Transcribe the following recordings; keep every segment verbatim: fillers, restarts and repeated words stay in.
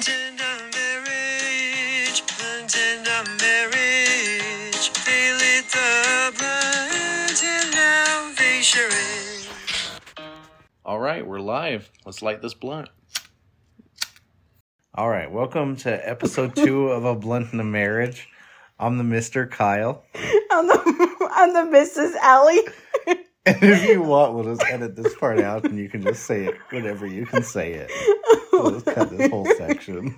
Blunt in a marriage, blunt in a marriage. They lit the blunt and now they share it. All right, we're live. Let's light this blunt. All right, welcome to episode two of A Blunt in a Marriage. I'm the Mister Kyle. I'm the, I'm the Missus Allie. And if you want, we'll just edit this part out and you can just say it whenever you can say it. We'll just cut this whole section.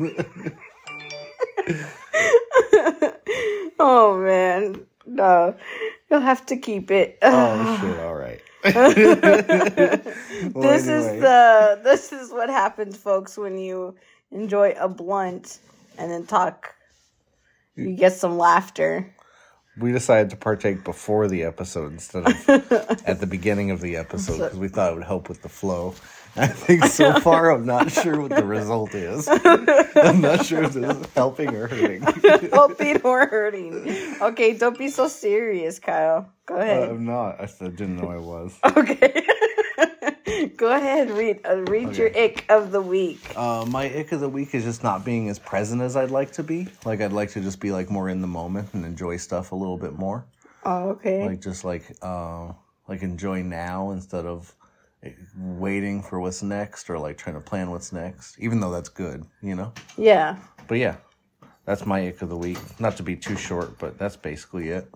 Oh, man. No. You'll have to keep it. Oh, shit. All right. well, this anyway. is the this is what happens, folks, when you enjoy a blunt and then talk. You get some laughter. We decided to partake before the episode instead of at the beginning of the episode because we thought it would help with the flow. I think so far I'm not sure what the result is. I'm not sure if this is helping or hurting. Helping or hurting. Okay, don't be so serious, Kyle. Go ahead. Uh, I'm not. I didn't know I was. Okay. Go ahead. Read uh, read okay. your ick of the week. Uh, my ick of the week is just not being as present as I'd like to be. Like, I'd like to just be, like, more in the moment and enjoy stuff a little bit more. Oh, okay. Like, just, like, uh, like enjoy now instead of waiting for what's next or, like, trying to plan what's next. Even though that's good, you know? Yeah. But, yeah. That's my ick of the week. Not to be too short, but that's basically it.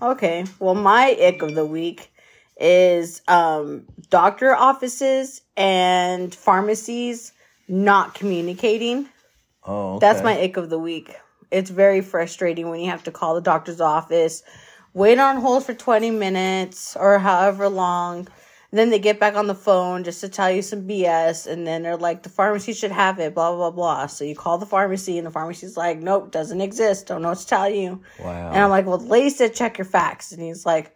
Okay. Well, my ick of the week is um, doctor offices and pharmacies not communicating. Oh, okay. That's my ick of the week. It's very frustrating when you have to call the doctor's office, wait on hold for twenty minutes or however long. Then they get back on the phone just to tell you some B S. And then they're like, the pharmacy should have it, blah, blah, blah. So you call the pharmacy and the pharmacy's like, nope, doesn't exist. Don't know what to tell you. Wow. And I'm like, well, Lisa, check your fax. And he's like,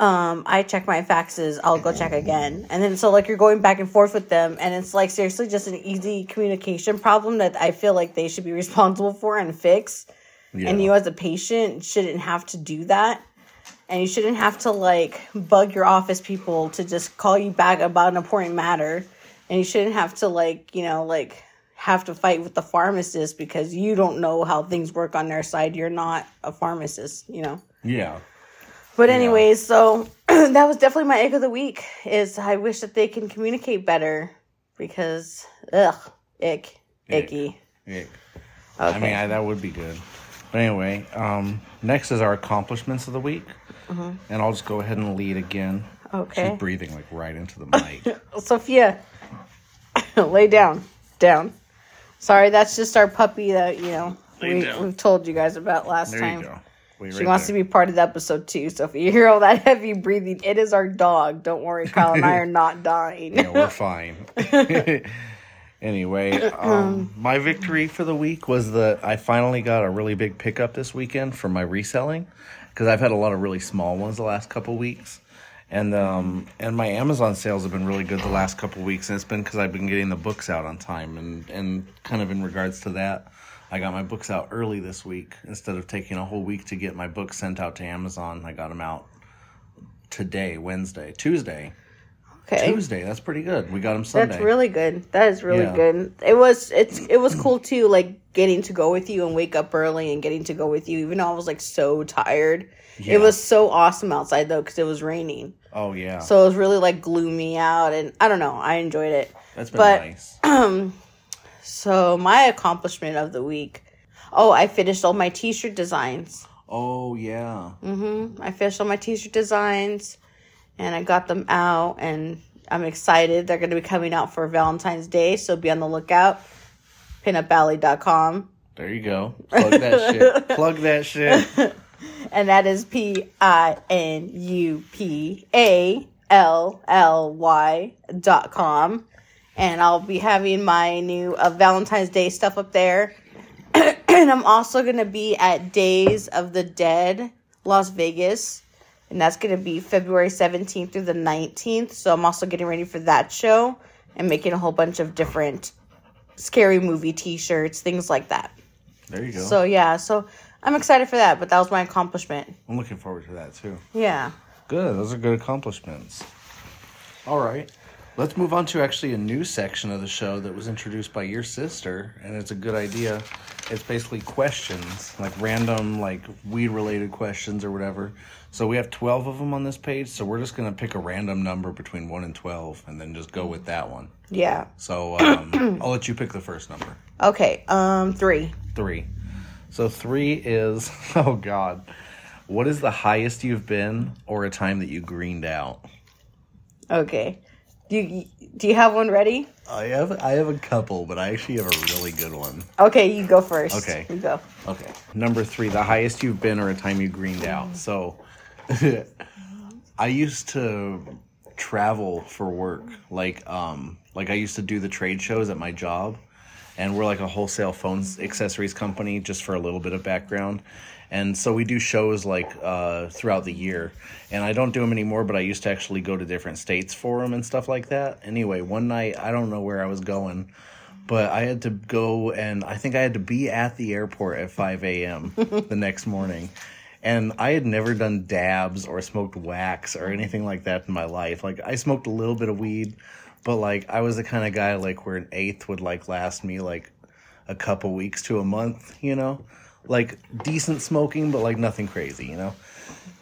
um, I check my faxes. I'll go check again. And then so like you're going back and forth with them. And it's like seriously just an easy communication problem that I feel like they should be responsible for and fix. Yeah. And you as a patient shouldn't have to do that. And you shouldn't have to, like, bug your office people to just call you back about an important matter. And you shouldn't have to, like, you know, like, have to fight with the pharmacist because you don't know how things work on their side. You're not a pharmacist, you know? Yeah. But anyways, yeah. so that was definitely my ick of the week is I wish that they can communicate better because, ugh, ick, ick. icky. Ick. Okay. I mean, I, that would be good. But anyway, um, next is our accomplishments of the week. Mm-hmm. And I'll just go ahead and lead again. Okay. She's breathing like right into the mic. Sophia, lay down. Down. Sorry, that's just our puppy that, you know, we, we've told you guys about last there time. There you go. Wait, she right wants there. to be part of the episode too. So if you hear all that heavy breathing, it is our dog. Don't worry, Kyle and I are not dying. Yeah, we're fine. Anyway, um, my victory for the week was that I finally got a really big pickup this weekend for my reselling. Because I've had a lot of really small ones the last couple weeks. And um, and my Amazon sales have been really good the last couple weeks. And it's been because I've been getting the books out on time. And, and kind of in regards to that, I got my books out early this week. Instead of taking a whole week to get my books sent out to Amazon, I got them out today, Wednesday, Tuesday. Okay. Tuesday, that's pretty good. We got them Sunday. That's really good. That is really yeah. good. It was it's it was cool too, like getting to go with you and wake up early and getting to go with you, even though I was like so tired. Yeah. It was so awesome outside though because it was raining. Oh yeah. So it was really like gloomy out, and I don't know. I enjoyed it. That's been but, nice. Um, so my accomplishment of the week. Oh, I finished all my T-shirt designs. Oh yeah. Mm-hmm. I finished all my T-shirt designs. And I got them out, and I'm excited. They're going to be coming out for Valentine's Day, so be on the lookout. Pinup Ally dot com. There you go. Plug that shit. Plug that shit. And that is P I N U P A L L Y dot com. And I'll be having my new uh, Valentine's Day stuff up there. And I'm also going to be at Days of the Dead, Las Vegas. And that's going to be February seventeenth through the nineteenth. So I'm also getting ready for that show and making a whole bunch of different scary movie T-shirts, things like that. There you go. So, yeah. So I'm excited for that. But that was my accomplishment. I'm looking forward to that, too. Yeah. Good. Those are good accomplishments. All right. Let's move on to actually a new section of the show that was introduced by your sister, and it's a good idea. It's basically questions, like random, like weed-related questions or whatever. So we have twelve of them on this page, so we're just going to pick a random number between one and twelve and then just go with that one. Yeah. So um, I'll let you pick the first number. Okay, um, three. Three. So three is, oh God, what is the highest you've been or a time that you greened out? Okay. Do you, do you have one ready? I have I have a couple, but I actually have a really good one. Okay, you go first. Okay. You go. Okay. Number three, the highest you've been or a time you greened out. So, I used to travel for work. Like, um, like I used to do the trade shows at my job. And we're like a wholesale phone accessories company, just for a little bit of background. And so we do shows like uh, throughout the year. And I don't do them anymore, but I used to actually go to different states for them and stuff like that. Anyway, one night, I don't know where I was going, but I had to go and I think I had to be at the airport at five a.m. the next morning. And I had never done dabs or smoked wax or anything like that in my life. Like, I smoked a little bit of weed. But, like, I was the kind of guy, like, where an eighth would, like, last me, like, a couple weeks to a month, you know? Like, decent smoking, but, like, nothing crazy, you know?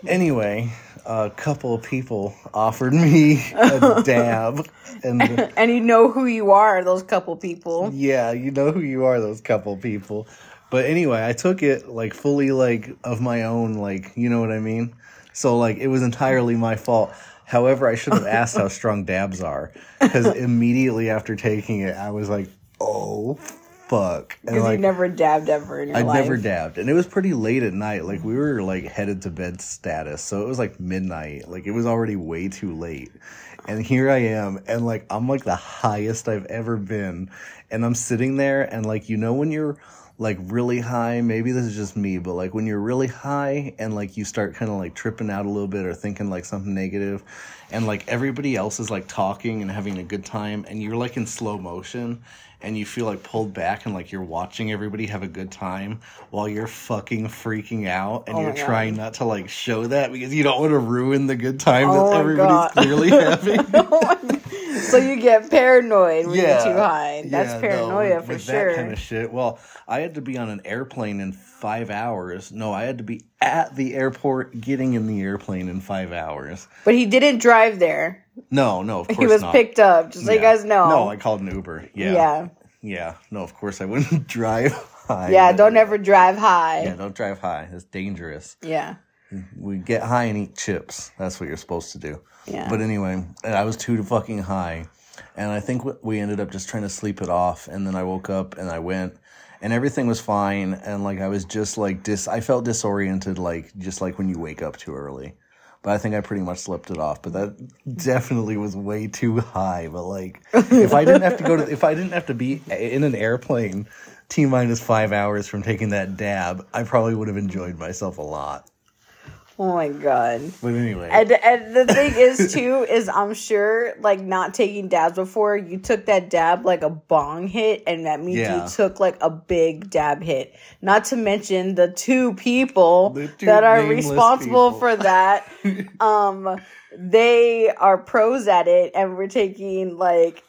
Anyway, a couple of people offered me a dab. And and you know who you are, those couple people. Yeah, you know who you are, those couple people. But anyway, I took it, like, fully, like, of my own, like, you know what I mean? So, like, it was entirely my fault. However, I should have asked how strong dabs are, because immediately after taking it, I was like, oh, fuck. Because like, you never dabbed ever in your I'd life. I never dabbed. And it was pretty late at night. Like, we were, like, headed to bed status. So it was, like, midnight. Like, it was already way too late. And here I am. And, like, I'm, like, the highest I've ever been. And I'm sitting there. And, like, you know when you're, like, really high, maybe this is just me, but, like, when you're really high and, like, you start kind of, like, tripping out a little bit or thinking, like, something negative, and, like, everybody else is, like, talking and having a good time, and you're, like, in slow motion, and you feel, like, pulled back, and, like, you're watching everybody have a good time while you're fucking freaking out, and oh you're trying God. not to, like, show that, because you don't want to ruin the good time oh that everybody's God. clearly having. Oh my God. So you get paranoid when yeah, you're too high. That's yeah, paranoia no, for with sure. That kind of shit. Well, I had to be on an airplane in five hours. No, I had to be at the airport getting in the airplane in five hours. But he didn't drive there. No, no, of course not. He was not. picked up, just so yeah. you guys know. No, I called an Uber. Yeah. Yeah. Yeah. No, of course I wouldn't drive high. Yeah, don't ever drive high. Yeah, don't drive high. It's dangerous. Yeah. We get high and eat chips. That's what you're supposed to do. Yeah. But anyway, I was too fucking high. And I think we ended up just trying to sleep it off. And then I woke up and I went and everything was fine. And like I was just like dis. I felt disoriented, like just like when you wake up too early. But I think I pretty much slept it off. But that definitely was way too high. But like if I didn't have to go to if I didn't have to be in an airplane T minus five hours from taking that dab, I probably would have enjoyed myself a lot. Oh, my God. But anyway. And, and the thing is, too, is I'm sure, like, not taking dabs before, you took that dab like a bong hit, and that means yeah. you took, like, a big dab hit. Not to mention the two people the two that are responsible people. for that. um, They are pros at it, and we're taking, like,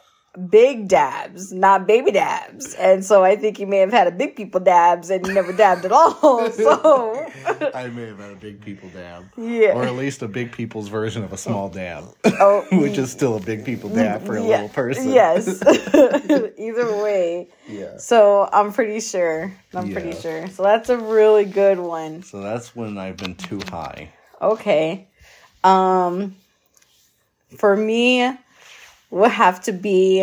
big dabs, not baby dabs. And so I think you may have had a big people dabs and you never dabbed at all. So I may have had a big people dab. Yeah. Or at least a big people's version of a small dab. Oh. Which is still a big people dab for a yeah. little person. Yes. Either way. Yeah. So I'm pretty sure. I'm yeah. pretty sure. So that's a really good one. So that's when I've been too high. Okay. Um for me will have to be,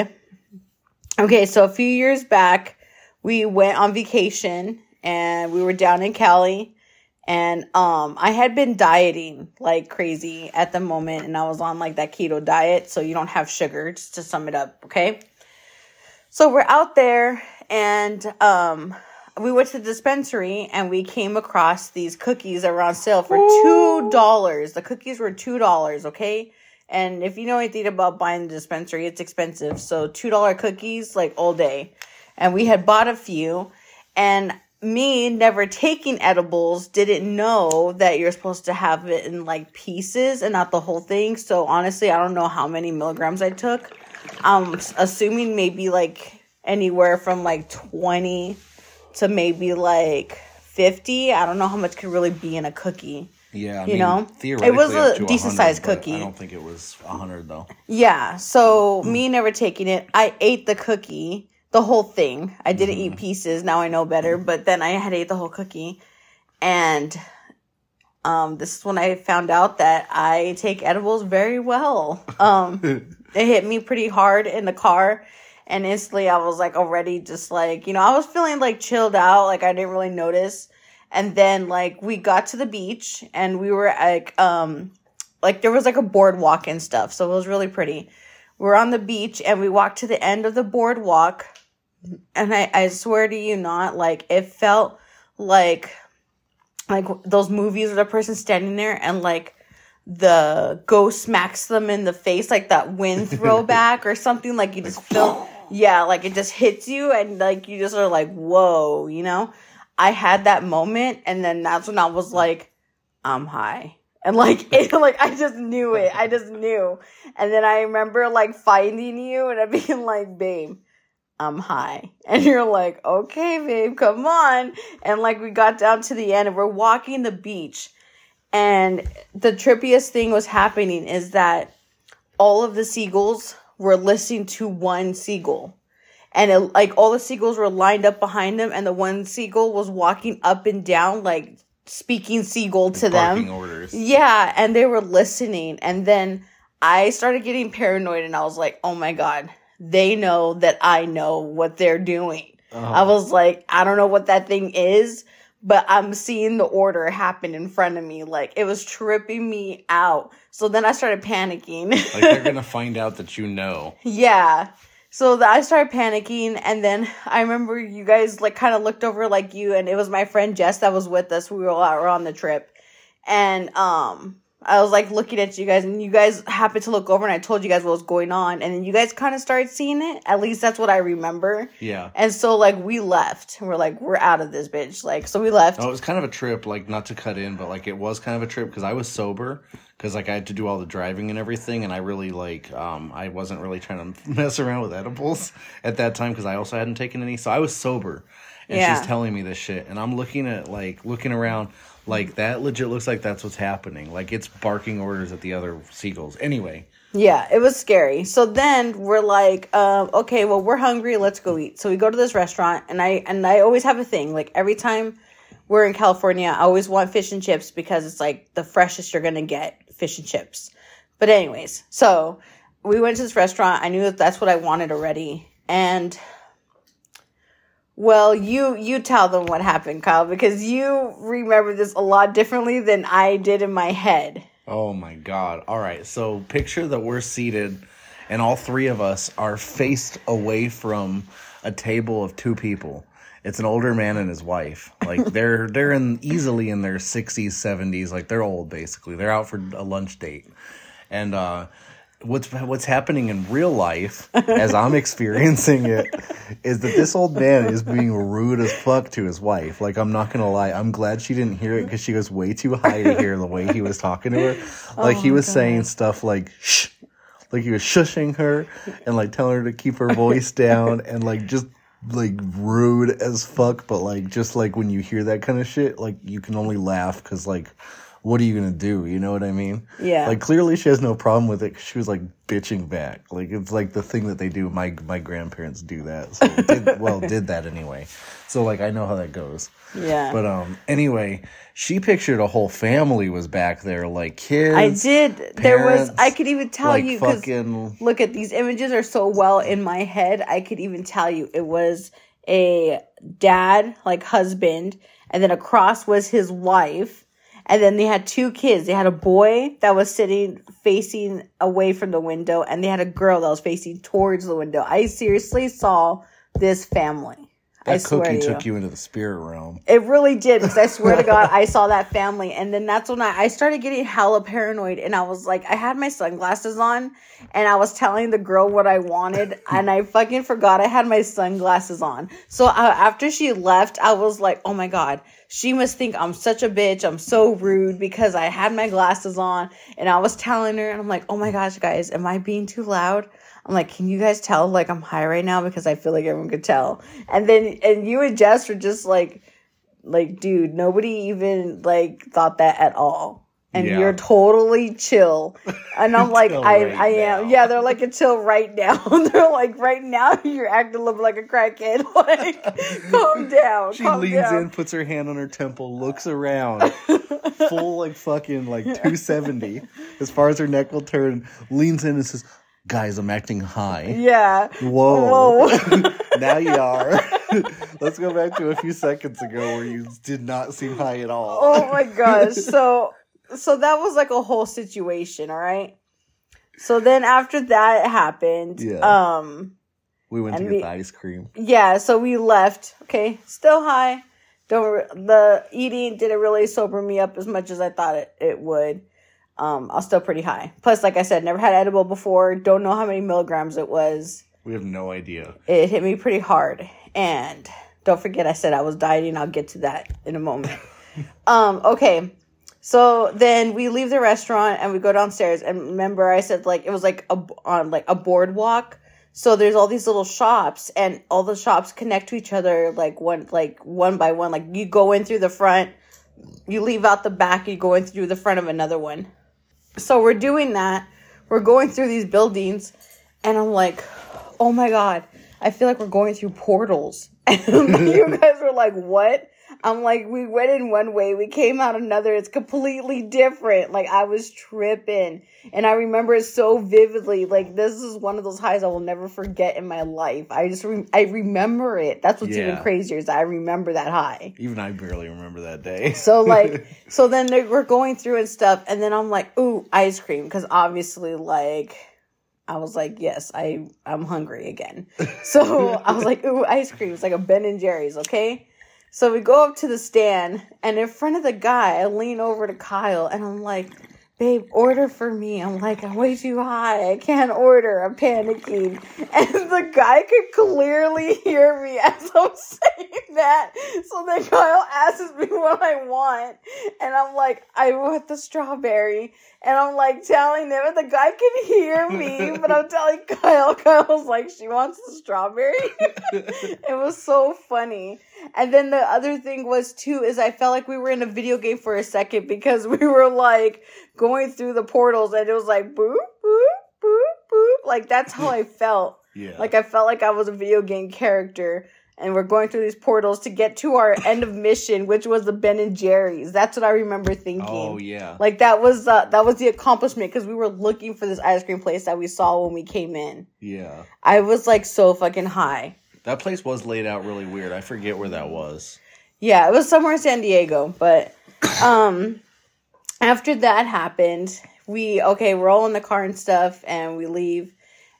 okay, so a few years back, we went on vacation, and we were down in Cali, and um, I had been dieting like crazy at the moment, and I was on like that keto diet, so you don't have sugar, just to sum it up, okay? So we're out there, and um, we went to the dispensary, and we came across these cookies that were on sale for two dollars. Ooh. The cookies were two dollars, okay? And if you know anything about buying the dispensary, it's expensive. So two dollars cookies, like, all day. And we had bought a few. And me, never taking edibles, didn't know that you're supposed to have it in, like, pieces and not the whole thing. So, honestly, I don't know how many milligrams I took. I'm assuming maybe like anywhere from like twenty to maybe like fifty. I don't know how much could really be in a cookie. Yeah, I you mean, know, it was a decent sized cookie. I don't think it was a hundred though. Yeah, so mm-hmm. me never taking it. I ate the cookie, the whole thing. I didn't mm-hmm. eat pieces. Now I know better, but then I had ate the whole cookie, and um, this is when I found out that I take edibles very well. Um, it hit me pretty hard in the car. And instantly I was like already just like, you know, I was feeling like chilled out. Like I didn't really notice. And then like we got to the beach and we were like, um, like there was like a boardwalk and stuff. So it was really pretty. We were on the beach and we walked to the end of the boardwalk. And I, I swear to you not, like it felt like, like those movies where the person's standing there and like, the ghost smacks them in the face, like that wind throwback or something. Like you just feel, yeah, like it just hits you and like you just are like, whoa, you know? I had that moment and then that's when I was like, I'm high. And like, it, like I just knew it. I just knew. And then I remember like finding you and I being like, babe, I'm high. And you're like, okay, babe, come on. And like we got down to the end and we're walking the beach. And the trippiest thing was happening is that all of the seagulls were listening to one seagull. And it, like all the seagulls were lined up behind them. And the one seagull was walking up and down like speaking seagull to them. Orders. Yeah. And they were listening. And then I started getting paranoid and I was like, oh, my God, they know that I know what they're doing. Oh. I was like, I don't know what that thing is. But I'm seeing the order happen in front of me. Like, it was tripping me out. So then I started panicking. Like, they're going to find out that you know. Yeah. So the, I started panicking. And then I remember you guys, like, kind of looked over like you. And it was my friend Jess that was with us. We were, all, were on the trip. And um, I was, like, looking at you guys. And you guys happened to look over. And I told you guys what was going on. And then you guys kind of started seeing it. At least that's what I remember. Yeah. And so, like, we left. And we're like, we're out of this, bitch. Like, so we left. Oh, it was kind of a trip. Like, not to cut in. But, like, it was kind of a trip. Because I was sober. Because, like, I had to do all the driving and everything. And I really, like, um, I wasn't really trying to mess around with edibles at that time. Because I also hadn't taken any. So I was sober. And yeah. She's telling me this shit. And I'm looking at, like, looking around. Like, that legit looks like that's what's happening. Like, it's barking orders at the other seagulls. Anyway. Yeah, it was scary. So then we're like, uh, okay, well, we're hungry. Let's go eat. So we go to this restaurant, and I and I always have a thing. Like, every time we're in California, I always want fish and chips because it's, like, the freshest you're going to get fish and chips. But anyways, so we went to this restaurant. I knew that that's what I wanted already. And... Well, you you tell them what happened, Kyle, because you remember this a lot differently than I did in my head. Oh, my God. All right. So picture that we're seated and all three of us are faced away from a table of two people. It's an older man and his wife. Like they're they're in easily in their sixties, seventies. Like they're old, basically. They're out for a lunch date. And uh What's what's happening in real life, as I'm experiencing it, is that this old man is being rude as fuck to his wife. Like, I'm not going to lie. I'm glad she didn't hear it because she was way too high to hear the way he was talking to her. Like, oh he was God. saying stuff like, shh. Like, he was shushing her and, like, telling her to keep her voice down and, like, just... like rude as fuck, but like just like when you hear that kind of shit, like you can only laugh because like what are you gonna do, you know what I mean? Yeah, like clearly she has no problem with it because she was like bitching back. Like it's like the thing that they do. My my grandparents do that, so did, well did that anyway, so like I know how that goes. Yeah, but um anyway, she pictured a whole family was back there, like kids. I did. Parents, there was. I could even tell like you because look at these images are so well in my head. I could even tell you it was a dad, like husband, and then across was his wife, and then they had two kids. They had a boy that was sitting facing away from the window, and they had a girl that was facing towards the window. I seriously saw this family. That I cookie to took you. you into the spirit realm. It really did, because I swear to God, I saw that family. And then that's when I, I started getting hella paranoid. And I was like, I had my sunglasses on, and I was telling the girl what I wanted, and I fucking forgot I had my sunglasses on. So I, after she left, I was like, oh my God, she must think I'm such a bitch. I'm so rude because I had my glasses on, and I was telling her, and I'm like, oh my gosh, guys, am I being too loud? I'm like, can you guys tell, like, I'm high right now? Because I feel like everyone could tell. And then, and you and Jess were just like, like, dude, nobody even, like, thought that at all. And yeah. You're totally chill. And I'm like, I, right I am. Now. Yeah, they're like, until right now. They're like, right now, you're acting a little like a crackhead. Like, calm down. She calm leans down. in, puts her hand on her temple, looks around. Full, like, fucking, like, two seventy. As far as her neck will turn, leans in and says, guys, I'm acting high. Yeah. Whoa. Whoa. Now you are. Let's go back to a few seconds ago where you did not seem high at all. Oh, my gosh. So... So that was like a whole situation, all right? So then after that happened, yeah. um we went to get we, the ice cream. Yeah, so we left. Okay, still high. Don't the eating didn't really sober me up as much as I thought it, it would. Um I was still pretty high. Plus, like I said, never had edible before. Don't know how many milligrams it was. We have no idea. It hit me pretty hard. And don't forget I said I was dieting. I'll get to that in a moment. um okay. So then we leave the restaurant and we go downstairs. And remember, I said like it was like a on like a boardwalk. So there's all these little shops, and all the shops connect to each other like one like one by one. Like you go in through the front, you leave out the back, you go in through the front of another one. So we're doing that. We're going through these buildings, and I'm like, oh my god, I feel like we're going through portals. And you guys were like, what? I'm like, we went in one way, we came out another, it's completely different. Like, I was tripping, and I remember it so vividly. Like, this is one of those highs I will never forget in my life. I just, re- I remember it. That's what's yeah. even crazier is that I remember that high. Even I barely remember that day. So, like, so then we're going through and stuff, and then I'm like, ooh, ice cream, because obviously, like... I was like, yes, I, I'm hungry again. So I was like, ooh, ice cream. It's like a Ben and Jerry's, okay? So we go up to the stand, and in front of the guy, I lean over to Kyle, and I'm like, babe, order for me. I'm like, I'm way too high. I can't order. I'm panicking. And the guy could clearly hear me as I'm saying that. So then Kyle asks me what I want. And I'm like, I want the strawberry. And I'm like telling him, and the guy can hear me, but I'm telling Kyle. Kyle's like, she wants the strawberry. It was so funny. And then the other thing was, too, is I felt like we were in a video game for a second because we were like, going through the portals, and it was like boop boop boop boop. Like that's how I felt. Yeah. Like I felt like I was a video game character, and we're going through these portals to get to our end of mission, which was the Ben and Jerry's. That's what I remember thinking. Oh yeah. Like that was uh, that was the accomplishment because we were looking for this ice cream place that we saw when we came in. Yeah. I was like so fucking high. That place was laid out really weird. I forget where that was. Yeah, it was somewhere in San Diego, but um. After that happened, we, okay, we're all in the car and stuff, and we leave.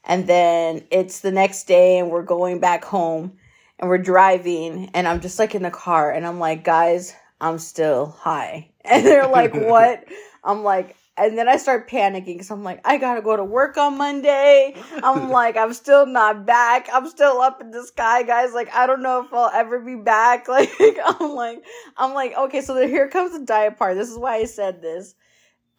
And then it's the next day, and we're going back home, and we're driving, and I'm just, like, in the car. And I'm like, guys, I'm still high. And they're like, what? I'm like, and then I start panicking because I'm like, I got to go to work on Monday. I'm like, I'm still not back. I'm still up in the sky, guys. Like, I don't know if I'll ever be back. Like, I'm like, I'm like, okay, so then here comes the diet part. This is why I said this.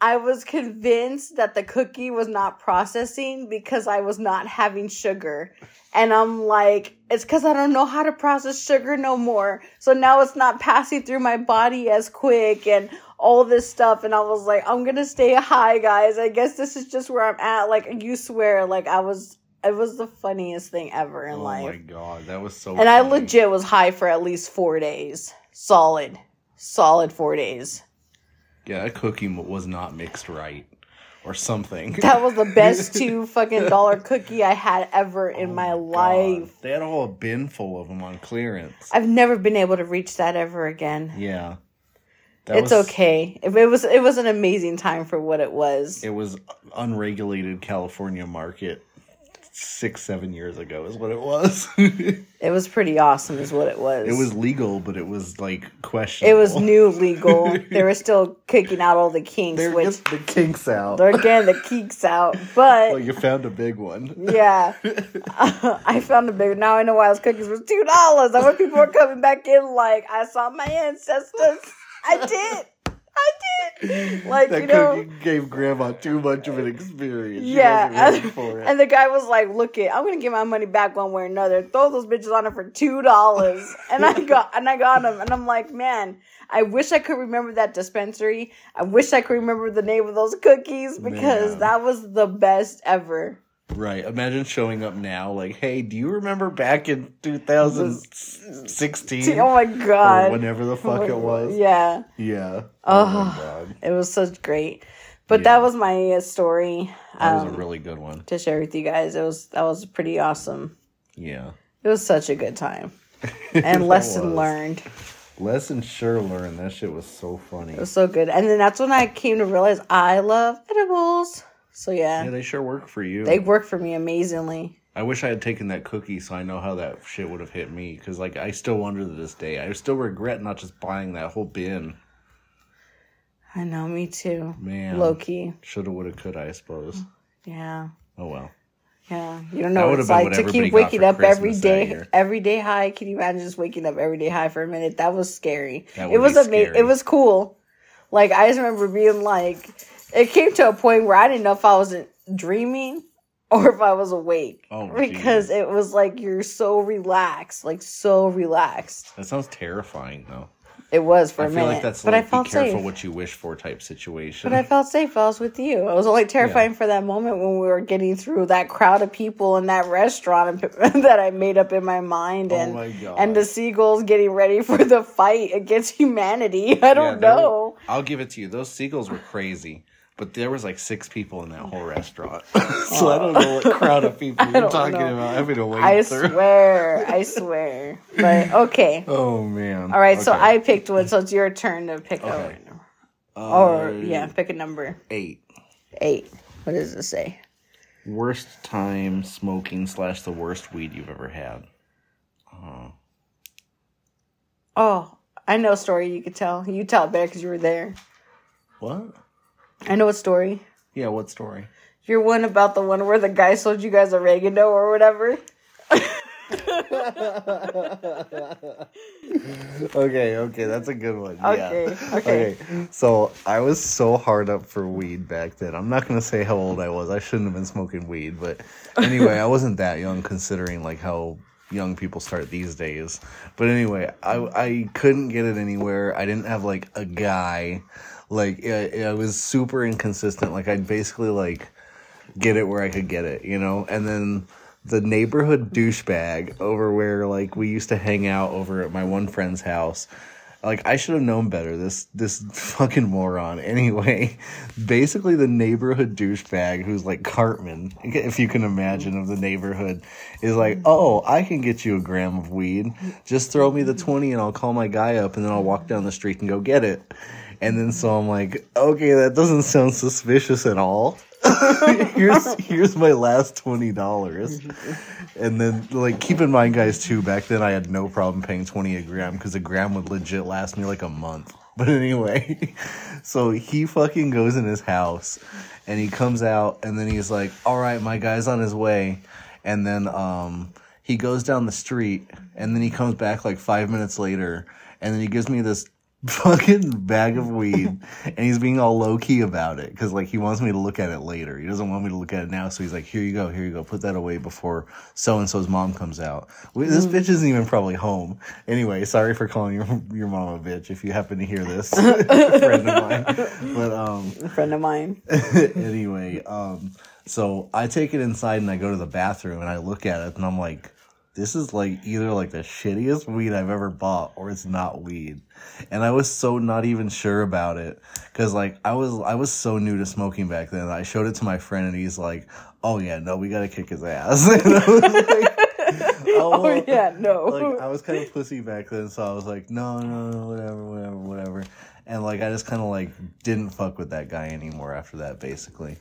I was convinced that the cookie was not processing because I was not having sugar. And I'm like, it's because I don't know how to process sugar no more. So now it's not passing through my body as quick and all this stuff. And I was like, I'm going to stay high, guys. I guess this is just where I'm at. Like, you swear, like, I was, it was the funniest thing ever in oh life. Oh, my God. That was so And funny. I legit was high for at least four days. Solid. Solid four days. Yeah, that cookie was not mixed right or something. That was the best two fucking dollar cookie I had ever in oh my, my life. They had all a bin full of them on clearance. I've never been able to reach that ever again. Yeah. That it's was, okay. It, it was it was an amazing time for what it was. It was unregulated California market six, seven years ago is what it was. It was pretty awesome is what it was. It was legal, but it was, like, questionable. It was new legal. They were still kicking out all the kinks. They're which, getting the kinks out. They're getting the kinks out, but... Well, you found a big one. Yeah. Uh, I found a big one. Now I know why those cookies was two dollars. I know people were coming back in like, I saw my ancestors. I did. did. Like, that you know, cookie gave Grandma too much of an experience. Yeah, she wasn't ready for it. And the guy was like, "Look it, I'm gonna get my money back one way or another. Throw those bitches on her for two dollars." And I got and I got them, and I'm like, man, I wish I could remember that dispensary. I wish I could remember the name of those cookies because man. that was the best ever. Right. Imagine showing up now like, hey, do you remember back in two thousand sixteen? Oh, my God. Or whenever the fuck it was. Yeah. Yeah. Oh, oh my God. It was so great. But yeah. that was my story. That um, was a really good one. To share with you guys. It was That was pretty awesome. Yeah. It was such a good time. And lesson was. learned. Lesson sure learned. That shit was so funny. It was so good. And then that's when I came to realize I love edibles. So, yeah. Yeah, they sure work for you. They work for me amazingly. I wish I had taken that cookie so I know how that shit would have hit me. Because, like, I still wonder to this day. I still regret not just buying that whole bin. I know, me too. Man. Low-key. Shoulda, woulda, coulda, I suppose. Yeah. Oh, well. Yeah. You don't know what it's like to keep waking up every day, every day high. Can you imagine just waking up every day high for a minute? That was scary. It was amazing. It was cool. Like, I just remember being like... It came to a point where I didn't know if I wasn't dreaming or if I was awake. Oh, because geez. It was like you're so relaxed, like so relaxed. That sounds terrifying, though. It was for I a minute. I feel like that's but like I felt be careful safe. What you wish for type situation. But I felt safe. I was with you. It was only terrifying yeah. for that moment when we were getting through that crowd of people in that restaurant that I made up in my mind. And, oh my God. And the seagulls getting ready for the fight against humanity. I don't yeah, know. Were, I'll give it to you. Those seagulls were crazy. But there was like six people in that whole restaurant. So oh. I don't know what crowd of people you're talking know. about. I've been awake I through. swear. I swear. But okay. Oh, man. All right. Okay. So I picked one. So it's your turn to pick okay. a uh, Or, yeah, pick a number. Eight. Eight. What does it say? Worst time smoking slash the worst weed you've ever had. Uh, oh, I know a story you could tell. You tell it better because you were there. What? I know what story. Yeah, what story? Your one about the one where the guy sold you guys oregano or whatever. okay, okay, that's a good one. Okay, yeah. okay. Okay, so I was so hard up for weed back then. I'm not going to say how old I was. I shouldn't have been smoking weed. But anyway, I wasn't that young considering like how... young people start these days. But anyway, I I couldn't get it anywhere. I didn't have like a guy. Like I, I was super inconsistent. Like I'd basically like get it where I could get it, you know. And then the neighborhood douchebag over where like we used to hang out over at my one friend's house. Like I should have known better. This this fucking moron. Anyway, basically the neighborhood douchebag who's like Cartman, if you can imagine, of the neighborhood. Is like, oh, I can get you a gram of weed. Just throw me the twenty and I'll call my guy up and then I'll walk down the street and go get it. And then so I'm like, okay, that doesn't sound suspicious at all. here's here's my last twenty dollars. And then, like, keep in mind, guys, too, back then I had no problem paying twenty a gram because a gram would legit last me like a month. But anyway, so he fucking goes in his house and he comes out and then he's like, all right, my guy's on his way. And then um, he goes down the street, and then he comes back like five minutes later, and then he gives me this fucking bag of weed, and he's being all low-key about it, because like he wants me to look at it later. He doesn't want me to look at it now, so he's like, here you go, here you go, put that away before so-and-so's mom comes out. This bitch isn't even probably home. Anyway, sorry for calling your, your mom a bitch, if you happen to hear this. friend of mine. But, um, a friend of mine. anyway, um... So I take it inside and I go to the bathroom and I look at it and I'm like, this is like either like the shittiest weed I've ever bought or it's not weed. And I was so not even sure about it because like I was I was so new to smoking back then. I showed it to my friend and he's like, oh, yeah, no, we got to kick his ass. And I was like, oh, well, oh, yeah, no. Like, I was kind of pussy back then, so I was like, no, no, no, whatever, whatever, whatever. And like I just kind of like didn't fuck with that guy anymore after that, basically.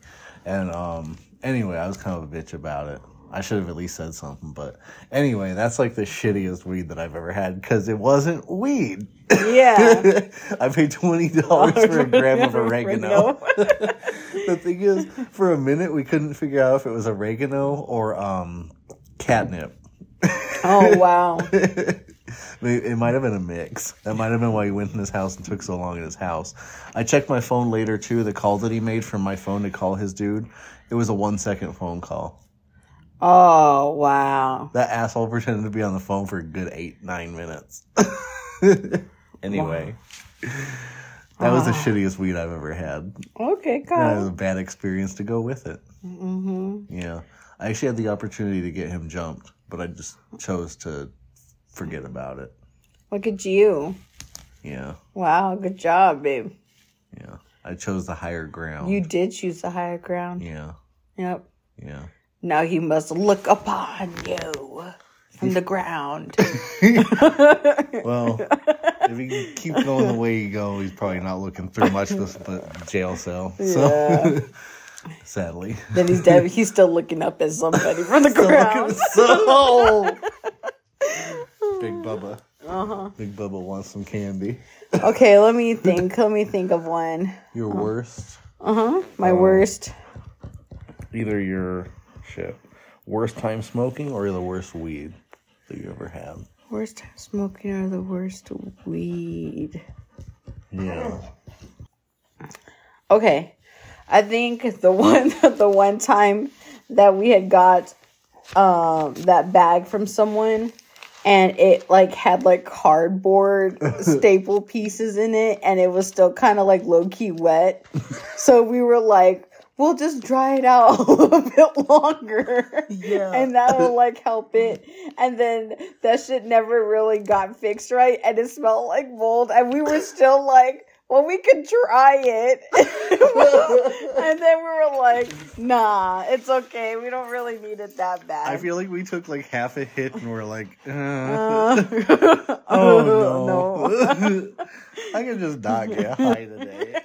And um, anyway, I was kind of a bitch about it. I should have at least said something. But anyway, that's like the shittiest weed that I've ever had because it wasn't weed. Yeah. I paid twenty dollars for a gram of oregano. The thing is, for a minute, we couldn't figure out if it was oregano or um, catnip. Oh, wow. It might have been a mix. That might have been why he went in his house and took so long in his house. I checked my phone later, too. The call that he made from my phone to call his dude, it was a one-second phone call. Oh, wow. That asshole pretended to be on the phone for a good eight, nine minutes. Anyway. Wow. That was the shittiest weed I've ever had. Okay, God. That was a bad experience to go with it. Mm-hmm. Yeah. I actually had the opportunity to get him jumped, but I just chose to forget about it. Look at you. Yeah. Wow, good job, babe. Yeah. I chose the higher ground. You did choose the higher ground. Yeah. Yep. Yeah. Now he must look upon you from the ground. Well, if he keeps going the way you go, he's probably not looking through much of the jail cell. So. Yeah. Sadly. Then he's dead. He's still looking up at somebody from the still ground. So. Big Bubba. Uh-huh. Big Bubba wants some candy. Okay, let me think. Let me think of one. Your uh, worst? Uh-huh. My um, worst. Either your shit. Worst time smoking or the worst weed that you ever had? Worst time smoking or the worst weed? Yeah. Okay. I think the one the one time that we had got um, that bag from someone, and it like had like cardboard staple pieces in it, and it was still kind of like low key wet. So we were like, we'll just dry it out a little bit longer. Yeah. And that'll like help it. And then that shit never really got fixed right, and it smelled like mold, and we were still like, well, we could try it. And then we were like, nah, it's okay. We don't really need it that bad. I feel like we took like half a hit and we're like, uh, uh, oh, no. no. I can just not get high today.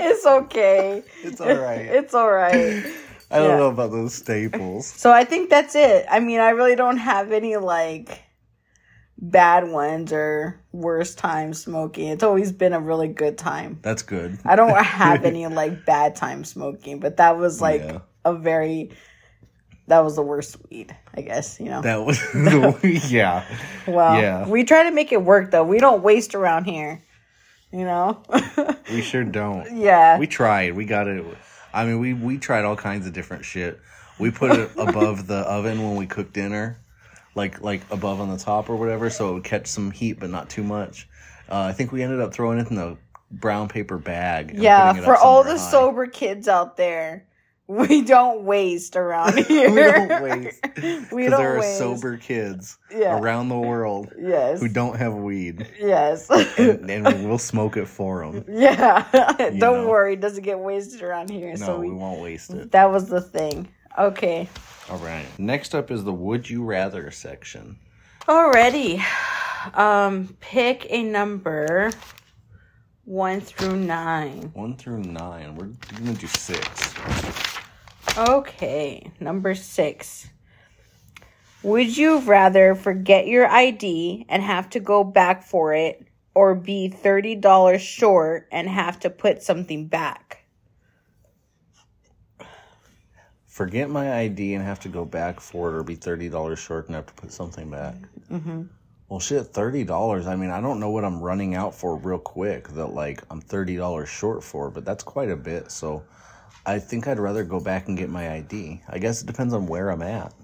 It's okay. It's all right. It's all right. I don't yeah. know about those staples. So I think that's it. I mean, I really don't have any like bad ones or worst time smoking. It's always been a really good time. That's good. I don't have any like bad time smoking, but that was like yeah. a very that was the worst weed, I guess, you know. That was the, yeah. Well, yeah. We try to make it work though. We don't waste around here, you know. We sure don't. Yeah. We tried. We got it. I mean, we we tried all kinds of different shit. We put it above the oven when we cooked dinner. Like like above on the top or whatever, so it would catch some heat, but not too much. Uh, I think we ended up throwing it in the brown paper bag. And yeah, putting it for up all the high. Sober kids out there, we don't waste around here. We don't waste. Because there are waste. sober kids yeah. around the world yes. who don't have weed. Yes. And, and we'll smoke it for them. Yeah. Don't know. worry, it doesn't get wasted around here. No, so we, we won't waste it. That was the thing. Okay. All right. Next up is the Would You Rather section. Alrighty. Um, pick a number one through nine. One through nine. We're going to do six. Okay. Number six. Would you rather forget your I D and have to go back for it, or be thirty dollars short and have to put something back? Forget my I D and have to go back for it, or be thirty dollars short and have to put something back. Mm-hmm. Well, shit, thirty dollars. I mean, I don't know what I'm running out for real quick that, like, I'm thirty dollars short for, but that's quite a bit. So I think I'd rather go back and get my I D. I guess it depends on where I'm at.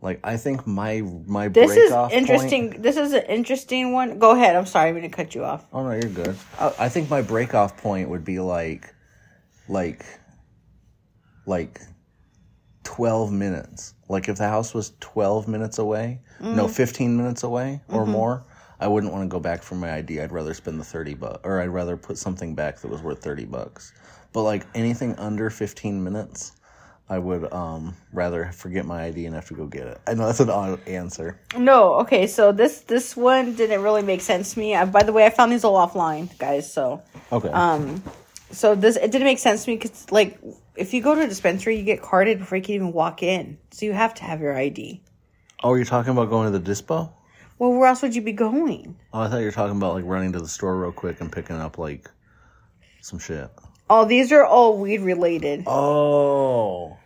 Like, I think my my this break is off interesting. Point, this is an interesting one. Go ahead. I'm sorry. I'm going to cut you off. Oh, no, you're good. Oh. I think my break off point would be, like, like... like twelve minutes. Like if the house was twelve minutes away, mm. no, fifteen minutes away or mm-hmm. more, I wouldn't want to go back for my I D. I'd rather spend the thirty bucks, or I'd rather put something back that was worth thirty bucks. But like anything under fifteen minutes, I would um, rather forget my I D and have to go get it. I know that's an odd answer. No, okay, so this this one didn't really make sense to me. I, by the way, I found these all offline, guys, so. Okay. Um, so this, it didn't make sense to me because like, if you go to a dispensary, you get carded before you can even walk in. So you have to have your I D. Oh, you're talking about going to the dispo? Well, where else would you be going? Oh, I thought you were talking about, like, running to the store real quick and picking up, like, some shit. Oh, these are all weed-related. Oh.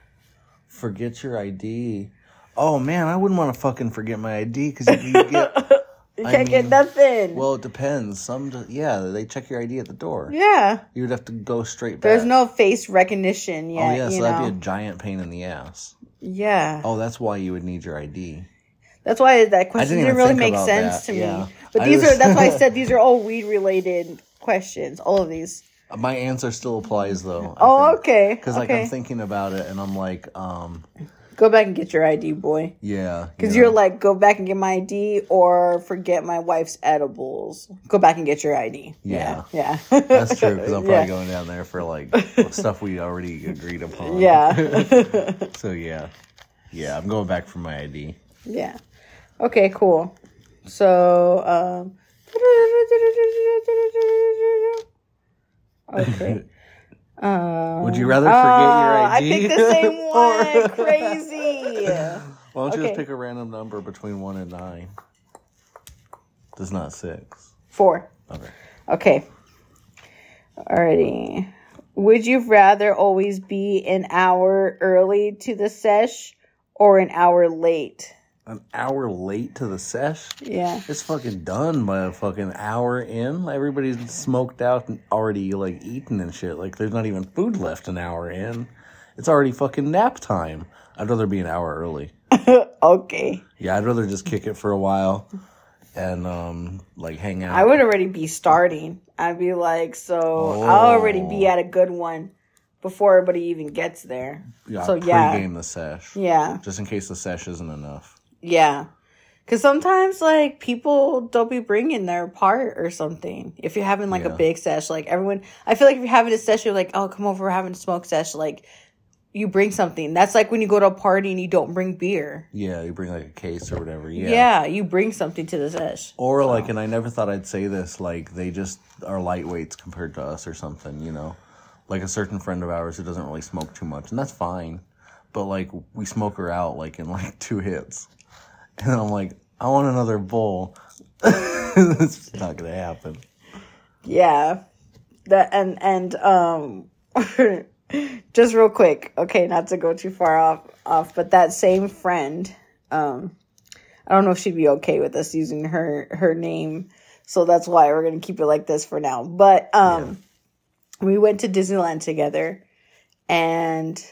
Forget your I D. Oh, man, I wouldn't want to fucking forget my I D because you, you get... You can't I mean, get nothing. Well, it depends. Some, do, yeah, they check your I D at the door. Yeah. You would have to go straight back. There's no face recognition yet. Oh, yeah, so you that'd know. be a giant pain in the ass. Yeah. Oh, that's why you would need your I D. That's why that question didn't, didn't really make sense that. to yeah. me. But I these just, are that's why I said these are all weed-related questions, all of these. My answer still applies, though. I oh, think. okay. Because, okay. like, I'm thinking about it, and I'm like... um. Go back and get your I D, boy. Yeah. Because yeah. you're like, go back and get my I D or forget my wife's edibles. Go back and get your I D. Yeah. Yeah. yeah. That's true, because I'm probably yeah. going down there for, like, stuff we already agreed upon. Yeah. So, yeah. Yeah, I'm going back for my I D. Yeah. Okay, cool. So, um... okay. Um, Would you rather forget uh, your I D? I picked the same one. Crazy. Why don't you okay. just pick a random number between one and nine? That's not six. Four. Okay. Okay. Alrighty. Would you rather always be an hour early to the sesh or an hour late? An hour late to the sesh? Yeah. It's fucking done by a fucking hour in. Everybody's smoked out and already, like, eaten and shit. Like, there's not even food left an hour in. It's already fucking nap time. I'd rather be an hour early. Okay. Yeah, I'd rather just kick it for a while and, um, like, hang out. I would already be starting. I'd be like, so oh. I'll already be at a good one. Before everybody even gets there. Yeah, so, yeah. Pre-game the sesh. Yeah. Just in case the sesh isn't enough. Yeah, because sometimes, like, people don't be bringing their part or something. If you're having, like, yeah. a big sesh, like, everyone... I feel like if you're having a sesh, you're like, oh, come over, we're having a smoke sesh. Like, you bring something. That's like when you go to a party and you don't bring beer. Yeah, you bring, like, a case or whatever. Yeah, yeah you bring something to the sesh. Or, so. like, and I never thought I'd say this, like, they just are lightweights compared to us or something, you know? Like, a certain friend of ours who doesn't really smoke too much, and that's fine. But, like, we smoke her out, like, in, like, two hits. And I'm like, I want another bowl. It's not gonna happen. Yeah, that and and um, just real quick. Okay, not to go too far off off, but that same friend, um, I don't know if she'd be okay with us using her her name, so that's why we're gonna keep it like this for now. But um, yeah. we went to Disneyland together, and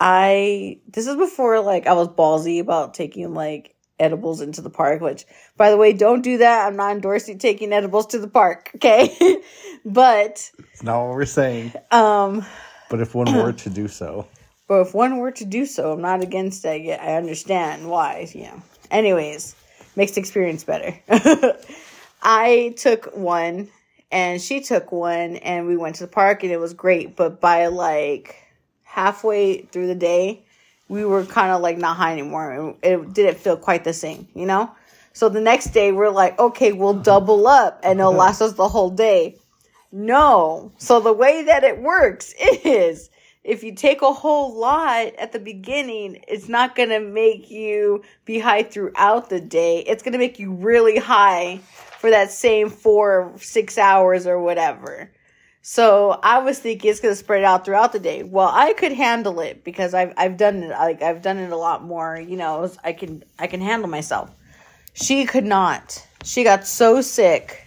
I this is before like I was ballsy about taking like. edibles into the park, which, by the way, don't do that. I'm not endorsing taking edibles to the park, okay? But it's not what we're saying. Um, but if one were to do so, but if one were to do so, I'm not against that yet. I understand why. Yeah. Anyways, makes the experience better. I took one, and she took one, and we went to the park, and it was great. But by like halfway through the day, we were kind of, like, not high anymore. It, it didn't feel quite the same, you know? So the next day, we're like, okay, we'll double up, and it'll last us the whole day. No. So the way that it works is if you take a whole lot at the beginning, it's not going to make you be high throughout the day. It's going to make you really high for that same four or six hours or whatever. So I was thinking it's going to spread out throughout the day. Well, I could handle it because I've I've done it like I've done it a lot more. You know, I can I can handle myself. She could not. She got so sick,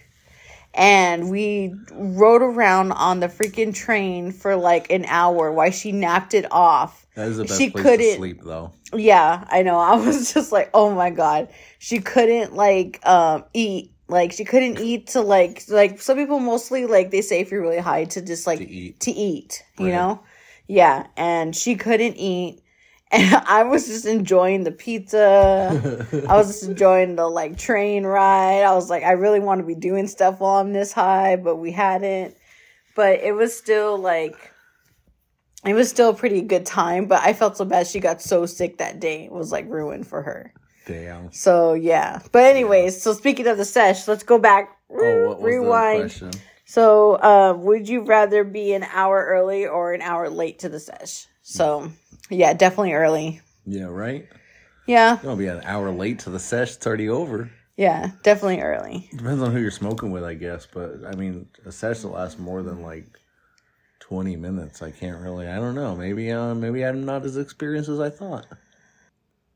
and we rode around on the freaking train for like an hour while she napped it off. That is the best she place couldn't, to sleep, though. Yeah, I know. I was just like, oh my god, she couldn't like um, eat. Like, she couldn't eat to, like... Like, some people mostly, like, they say if you're really high to just, like... To eat. To eat, you right. know? Yeah. And she couldn't eat. And I was just enjoying the pizza. I was just enjoying the, like, train ride. I was like, I really want to be doing stuff while I'm this high. But we hadn't. But it was still, like... It was still a pretty good time. But I felt so bad she got so sick that day. It was, like, ruined for her. Damn. So, yeah. But anyways, yeah. So speaking of the sesh, let's go back. Oh, what was rewind. The question? So, uh, would you rather be an hour early or an hour late to the sesh? So, yeah, definitely early. Yeah, right? Yeah. You don't be an hour late to the sesh. It's already over. Yeah, definitely early. Depends on who you're smoking with, I guess. But, I mean, a sesh that lasts more than, like, twenty minutes. I can't really. I don't know. Maybe, uh, maybe I'm not as experienced as I thought.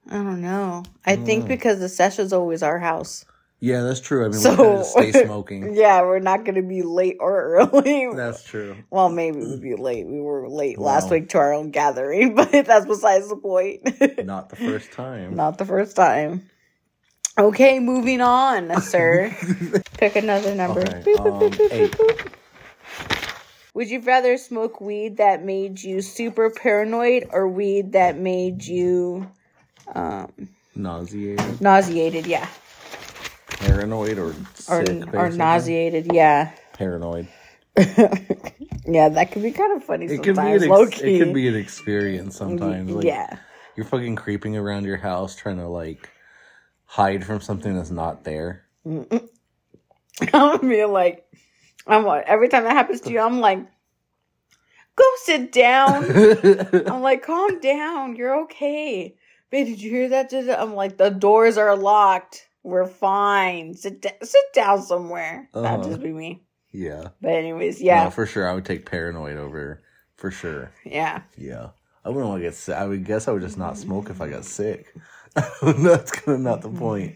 I don't know. I, I don't think know. Because the session's always our house. Yeah, that's true. I mean, so, we're going to stay smoking. Yeah, we're not going to be late or early. That's true. Well, maybe we'd be late. We were late wow. last week to our own gathering, but that's besides the point. Not the first time. Not the first time. Okay, moving on, sir. Pick another number. Okay, boop, boop, um, boop, eight. Boop. Would you rather smoke weed that made you super paranoid or weed that made you... Um, nauseated? Nauseated, yeah. Paranoid or sick, or, or nauseated, yeah. Paranoid. Yeah, that could be kind of funny it sometimes, could be ex- It could be an experience sometimes. Like, yeah. You're fucking creeping around your house trying to, like... hide from something that's not there. Mm-mm. I'm being like, I'm like, every time that happens to you, I'm like, go sit down. I'm like, calm down. You're okay. Babe, did you hear that? I'm like, the doors are locked. We're fine. Sit, da- sit down somewhere. Uh-huh. That'd just be me. Yeah. But anyways, yeah. No, for sure. I would take paranoid over, for sure. Yeah. Yeah. I wouldn't want to get sick. I would guess I would just not smoke if I got sick. That's kind of not the point.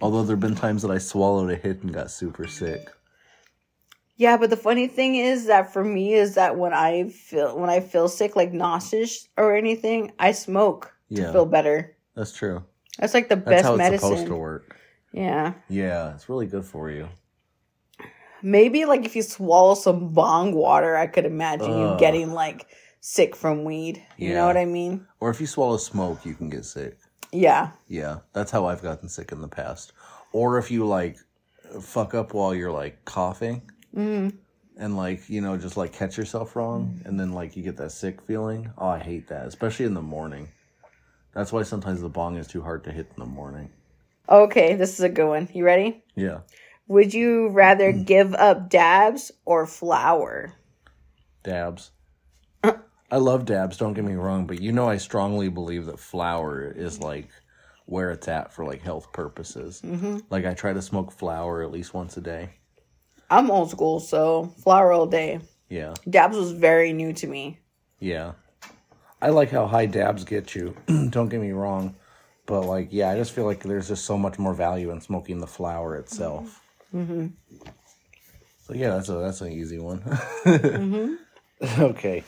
Although there have been times that I swallowed a hit and got super sick. Yeah, but the funny thing is that for me is that when I feel when I feel sick, like nauseous or anything, I smoke yeah, to feel better. That's true. That's like the best medicine. That's how medicine. It's supposed to work. Yeah. Yeah, it's really good for you. Maybe like if you swallow some bong water, I could imagine uh. you getting like... sick from weed. You yeah. know what I mean? Or if you swallow smoke, you can get sick. Yeah. Yeah. That's how I've gotten sick in the past. Or if you, like, fuck up while you're, like, coughing. Mm. And, like, you know, just, like, catch yourself wrong. And then, like, you get that sick feeling. Oh, I hate that. Especially in the morning. That's why sometimes the bong is too hard to hit in the morning. Okay. This is a good one. You ready? Yeah. Would you rather give up dabs or flour? Dabs. I love dabs, don't get me wrong, but you know I strongly believe that flour is, like, where it's at for, like, health purposes. Mm-hmm. Like, I try to smoke flour at least once a day. I'm old school, so flour all day. Yeah. Dabs was very new to me. Yeah. I like how high dabs get you, don't get me wrong, but, like, yeah, I just feel like there's just so much more value in smoking the flour itself. Mm-hmm. So, yeah, that's a, that's an easy one. Mm-hmm. Okay.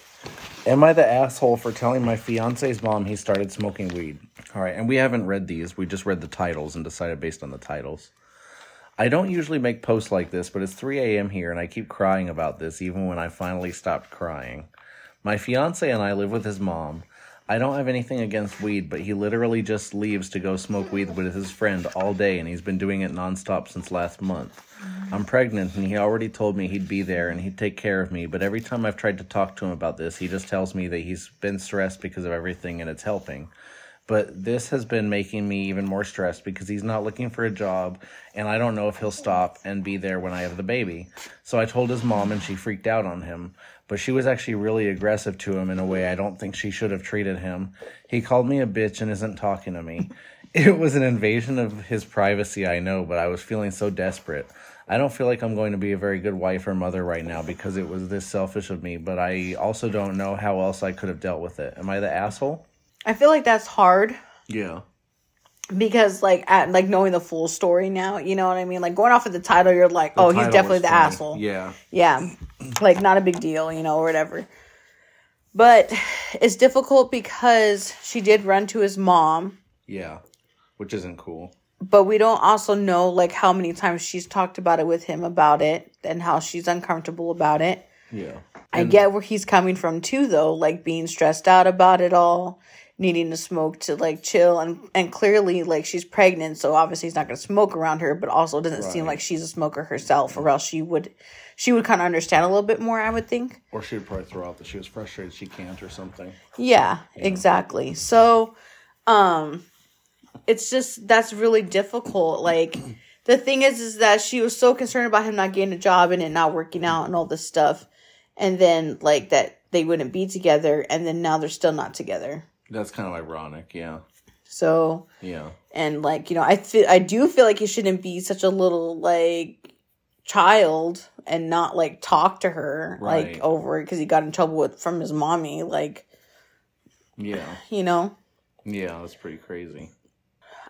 Am I the asshole for telling my fiance's mom he started smoking weed? All right, and we haven't read these. We just read the titles and decided based on the titles. I don't usually make posts like this, but it's three a.m. here, and I keep crying about this even when I finally stopped crying. My fiance and I live with his mom. I don't have anything against weed, but he literally just leaves to go smoke weed with his friend all day, and he's been doing it nonstop since last month. I'm pregnant, and he already told me he'd be there and he'd take care of me, but every time I've tried to talk to him about this, he just tells me that he's been stressed because of everything and it's helping. But this has been making me even more stressed because he's not looking for a job, and I don't know if he'll stop and be there when I have the baby. So I told his mom, and she freaked out on him. But she was actually really aggressive to him in a way I don't think she should have treated him. He called me a bitch and isn't talking to me. It was an invasion of his privacy, I know, but I was feeling so desperate. I don't feel like I'm going to be a very good wife or mother right now because it was this selfish of me, but I also don't know how else I could have dealt with it. Am I the asshole? I feel like that's hard. Yeah. Because, like, at, like knowing the full story now, you know what I mean? Like, going off of the title, you're like, the oh, he's definitely the funny. asshole. Yeah. Yeah. Like, not a big deal, you know, or whatever. But it's difficult because she did run to his mom. Yeah. Which isn't cool. But we don't also know, like, how many times she's talked about it with him about it and how she's uncomfortable about it. Yeah. I and get where he's coming from, too, though. Like, being stressed out about it all. Needing to smoke to, like, chill. And, and clearly, like, she's pregnant, so obviously he's not going to smoke around her. But also it doesn't right. seem like she's a smoker herself, or else she would she would kind of understand a little bit more, I would think. Or she would probably throw out that she was frustrated she can't or something. Yeah, yeah. Exactly. So, um, it's just, that's really difficult. Like, the thing is, is that she was so concerned about him not getting a job and it not working out and all this stuff. And then, like, that they wouldn't be together. And then now they're still not together. That's kind of ironic, yeah. So, yeah. And, like, you know, I th- I do feel like you shouldn't be such a little, like, child and not, like, talk to her, right. like, over it because he got in trouble with from his mommy. Like, yeah. You know? Yeah, that's pretty crazy.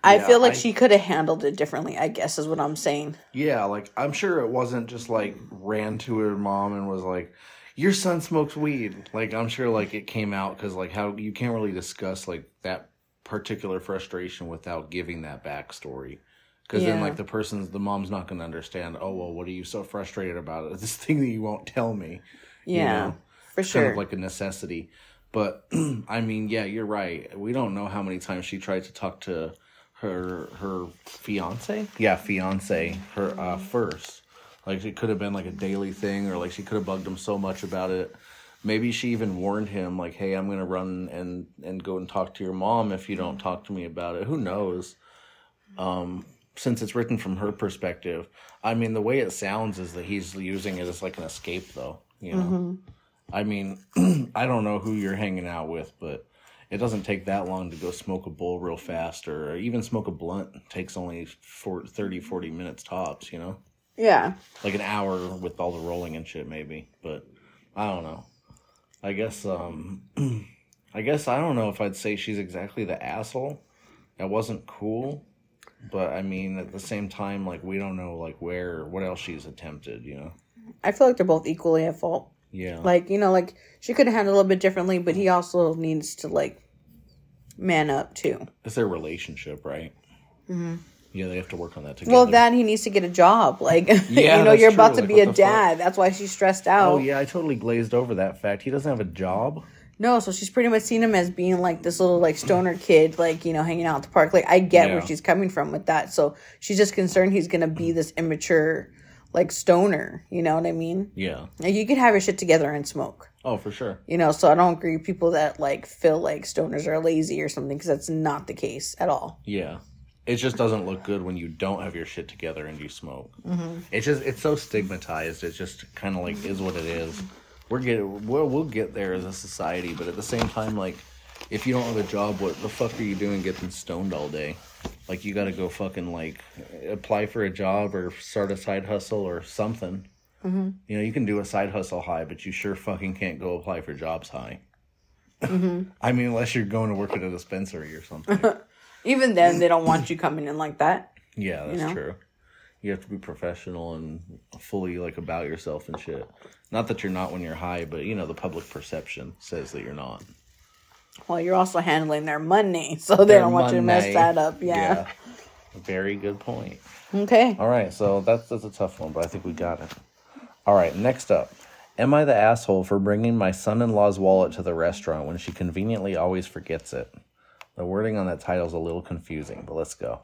I yeah, feel like I, she could have handled it differently, I guess, is what I'm saying. Yeah, like, I'm sure it wasn't just, like, ran to her mom and was like, your son smokes weed. Like, I'm sure, like, it came out because, like, how you can't really discuss, like, that particular frustration without giving that backstory. Because yeah. then, like, the person's, the mom's not going to understand, oh, well, what are you so frustrated about? This thing that you won't tell me. Yeah, you know? For it's sure. Kind of like a necessity. But, I mean, yeah, you're right. We don't know how many times she tried to talk to her her fiance? Yeah, fiance, her uh, first. Like, it could have been, like, a daily thing, or, like, she could have bugged him so much about it. Maybe she even warned him, like, hey, I'm going to run and, and go and talk to your mom if you don't talk to me about it. Who knows? Um, since it's written from her perspective. I mean, the way it sounds is that he's using it as, like, an escape, though, you know? Mm-hmm. I mean, I don't know who you're hanging out with, but it doesn't take that long to go smoke a bowl real fast, or even smoke a blunt. It takes only thirty, forty minutes tops, you know? Yeah. Like an hour with all the rolling and shit, maybe. But I don't know. I guess, um, I guess I don't know if I'd say she's exactly the asshole. That wasn't cool. But, I mean, at the same time, like, we don't know, like, where or what else she's attempted, you know? I feel like they're both equally at fault. Yeah. Like, you know, like, she could have handled it a little bit differently, but he also needs to, like, man up, too. It's their relationship, right? Mm-hmm. Yeah, they have to work on that together. Well, then he needs to get a job. Like, yeah, you know, you're true. about to like, be a dad. Fuck? That's why she's stressed out. Oh, yeah, I totally glazed over that fact. He doesn't have a job. No, so she's pretty much seen him as being, like, this little, like, stoner kid, like, you know, hanging out at the park. Like, I get yeah. where she's coming from with that. So she's just concerned he's going to be this immature, like, stoner. You know what I mean? Yeah. Like, you could have your shit together and smoke. Oh, for sure. You know, so I don't agree with people that, like, feel like stoners are lazy or something, because that's not the case at all. Yeah. It just doesn't look good when you don't have your shit together and you smoke. Mm-hmm. It's just, it's so stigmatized. It's just kind of like, is what it is. We're getting, we'll, we'll get there as a society, but at the same time, like, if you don't have a job, what the fuck are you doing getting stoned all day? Like, you gotta go fucking, like, apply for a job or start a side hustle or something. Mm-hmm. You know, you can do a side hustle high, but you sure fucking can't go apply for jobs high. Mm-hmm. I mean, unless you're going to work at a dispensary or something. Even then, they don't want you coming in like that. Yeah, that's you know? true. You have to be professional and fully, like, about yourself and shit. Not that you're not when you're high, but, you know, the public perception says that you're not. Well, you're also handling their money, so they their don't want money. you to mess that up. Yeah. yeah. Very good point. Okay. All right, so that's, that's a tough one, but I think we got it. All right, next up. Am I the asshole for bringing my son-in-law's wallet to the restaurant when she conveniently always forgets it? The wording on that title is a little confusing, but let's go.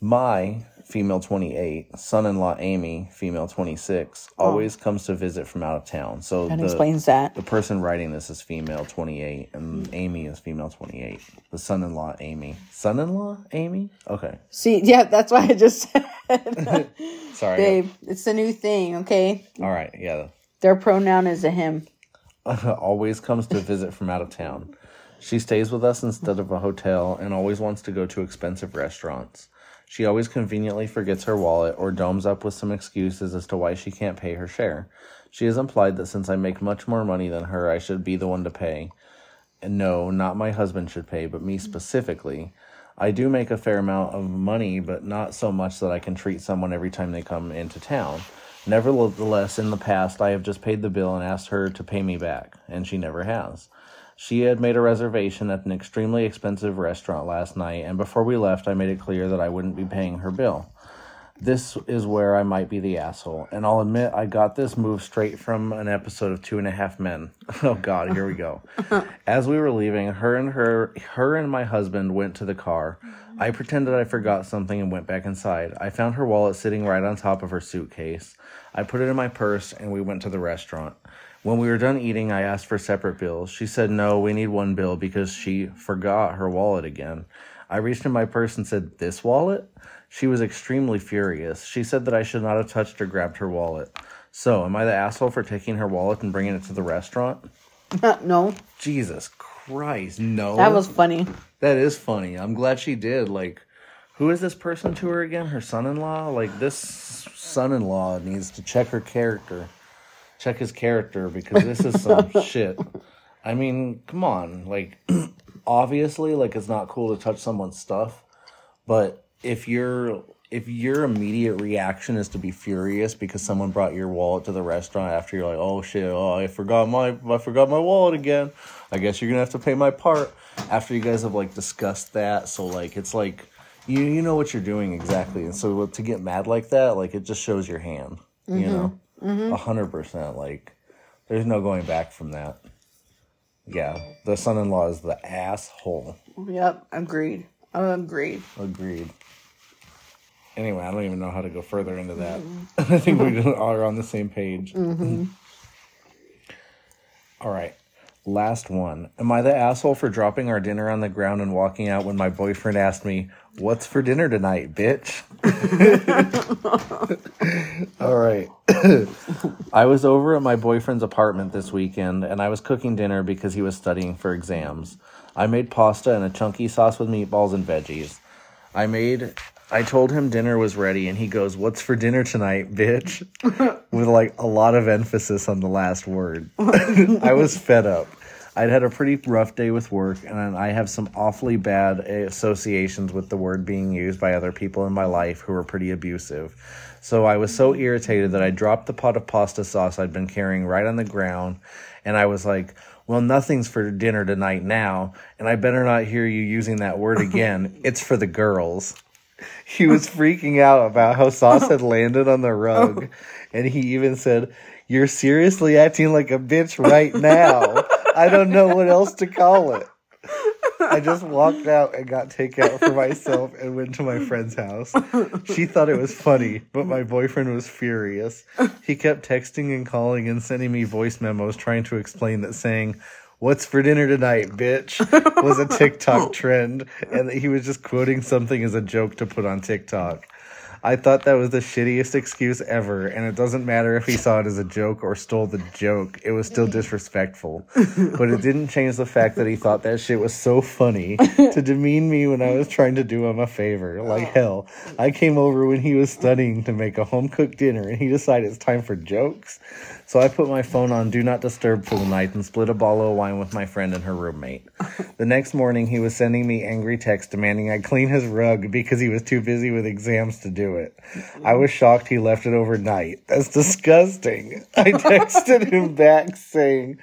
My, female twenty-eight, son-in-law Amy, female twenty-six, always oh. comes to visit from out of town. So that the, explains that. The person writing this is female twenty-eight, and Amy is female twenty-eight. The son-in-law Amy. Son-in-law Amy? Okay. See, yeah, that's why I just said. Sorry. Babe, no. It's a new thing, okay? All right, yeah. Their pronoun is a him. Always comes to visit from out of town. She stays with us instead of a hotel and always wants to go to expensive restaurants. She always conveniently forgets her wallet or domes up with some excuses as to why she can't pay her share. She has implied that since I make much more money than her, I should be the one to pay. And no, not my husband should pay, but me specifically. I do make a fair amount of money, but not so much that I can treat someone every time they come into town. Nevertheless, in the past, I have just paid the bill and asked her to pay me back, and she never has. She had made a reservation at an extremely expensive restaurant last night, and before we left, I made it clear that I wouldn't be paying her bill. This is where I might be the asshole, and I'll admit I got this move straight from an episode of Two and a Half Men. Oh, God, here we go. As we were leaving, her and her, her and my husband went to the car. I pretended I forgot something and went back inside. I found her wallet sitting right on top of her suitcase. I put it in my purse, and we went to the restaurant. When we were done eating, I asked for separate bills. She said, no, we need one bill because she forgot her wallet again. I reached in my purse and said, this wallet? She was extremely furious. She said that I should not have touched or grabbed her wallet. So, am I the asshole for taking her wallet and bringing it to the restaurant? No. Jesus Christ, no. That was funny. That is funny. I'm glad she did. Like, who is this person to her again? Her son-in-law? Like, this son-in-law needs to check her character. Check his character, because this is some shit. I mean, come on. Like, obviously, like, it's not cool to touch someone's stuff, but if you're... If your immediate reaction is to be furious because someone brought your wallet to the restaurant after you're like, oh shit, oh, I forgot my I forgot my wallet again. I guess you're gonna have to pay my part. After you guys have like discussed that, so like it's like you you know what you're doing exactly, and so to get mad like that, like it just shows your hand, mm-hmm. you know, a hundred percent. Like there's no going back from that. Yeah, the son-in-law is the asshole. Yep, agreed. Agreed. Agreed. Anyway, I don't even know how to go further into that. Mm-hmm. I think we are on the same page. Mm-hmm. All right. Last one. Am I the asshole for dropping our dinner on the ground and walking out when my boyfriend asked me, what's for dinner tonight, bitch? All right. I was over at my boyfriend's apartment this weekend, and I was cooking dinner because he was studying for exams. I made pasta and a chunky sauce with meatballs and veggies. I made... I told him dinner was ready, and he goes, what's for dinner tonight, bitch? With, like, a lot of emphasis on the last word. I was fed up. I'd had a pretty rough day with work, and I have some awfully bad associations with the word being used by other people in my life who were pretty abusive. So I was so irritated that I dropped the pot of pasta sauce I'd been carrying right on the ground, and I was like... well, nothing's for dinner tonight now, and I better not hear you using that word again. It's for the girls. He was freaking out about how sauce had landed on the rug, and he even said, you're seriously acting like a bitch right now. I don't know what else to call it. I just walked out and got takeout for myself and went to my friend's house. She thought it was funny, but my boyfriend was furious. He kept texting and calling and sending me voice memos trying to explain that saying, what's for dinner tonight, bitch, was a TikTok trend, and that he was just quoting something as a joke to put on TikTok. I thought that was the shittiest excuse ever, and it doesn't matter if he saw it as a joke or stole the joke. It was still disrespectful. But it didn't change the fact that he thought that shit was so funny to demean me when I was trying to do him a favor. Like, hell, I came over when he was studying to make a home-cooked dinner, and he decided it's time for jokes. So I put my phone on Do Not Disturb for the night and split a bottle of wine with my friend and her roommate. The next morning, he was sending me angry texts demanding I clean his rug because he was too busy with exams to do it. I was shocked he left it overnight. That's disgusting. I texted him back saying,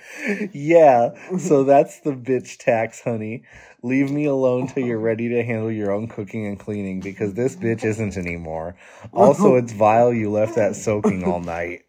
yeah, so that's the bitch tax, honey. Leave me alone till you're ready to handle your own cooking and cleaning because this bitch isn't anymore. Also, it's vile you left that soaking all night.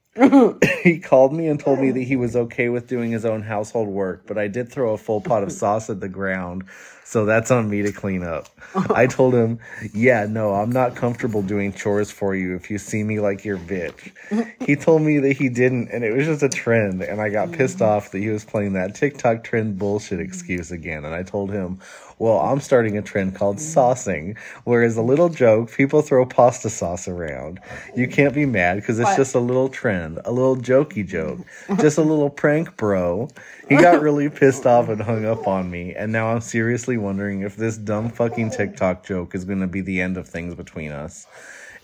He called me and told me that he was okay with doing his own household work, but I did throw a full pot of sauce at the ground, so that's on me to clean up. I told him, yeah, no, I'm not comfortable doing chores for you if you see me like your bitch. He told me that he didn't, and it was just a trend, and I got pissed off that he was playing that TikTok trend bullshit excuse again, and I told him, well, I'm starting a trend called saucing, where as a little joke, people throw pasta sauce around. You can't be mad because it's just a little trend, a little jokey joke, just a little prank, bro. He got really pissed off and hung up on me, and now I'm seriously wondering if this dumb fucking TikTok joke is going to be the end of things between us.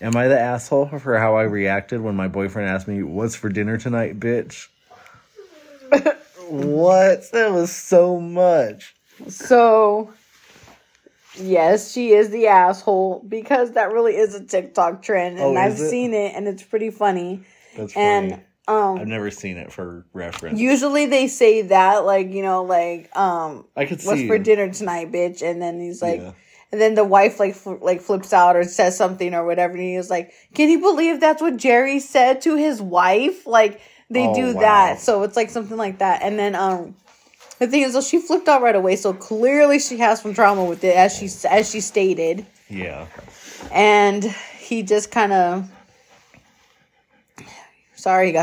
Am I the asshole for how I reacted when my boyfriend asked me, what's for dinner tonight, bitch? What? That was so much. So... yes, she is the asshole because that really is a TikTok trend, and oh, I've it? seen it, and it's pretty funny. That's and, funny. Um, I've never seen it for reference. Usually they say that, like, you know, like, um, I could see what's for dinner tonight, bitch? And then he's like, yeah. And then the wife like fl- like flips out or says something or whatever, and he's like, can you believe that's what Jerry said to his wife? Like they oh, do wow. that, so it's like something like that, and then um. The thing is, though, she flipped out right away, so clearly she has some trauma with it, as she as she stated. Yeah. And he just kind of... sorry, he got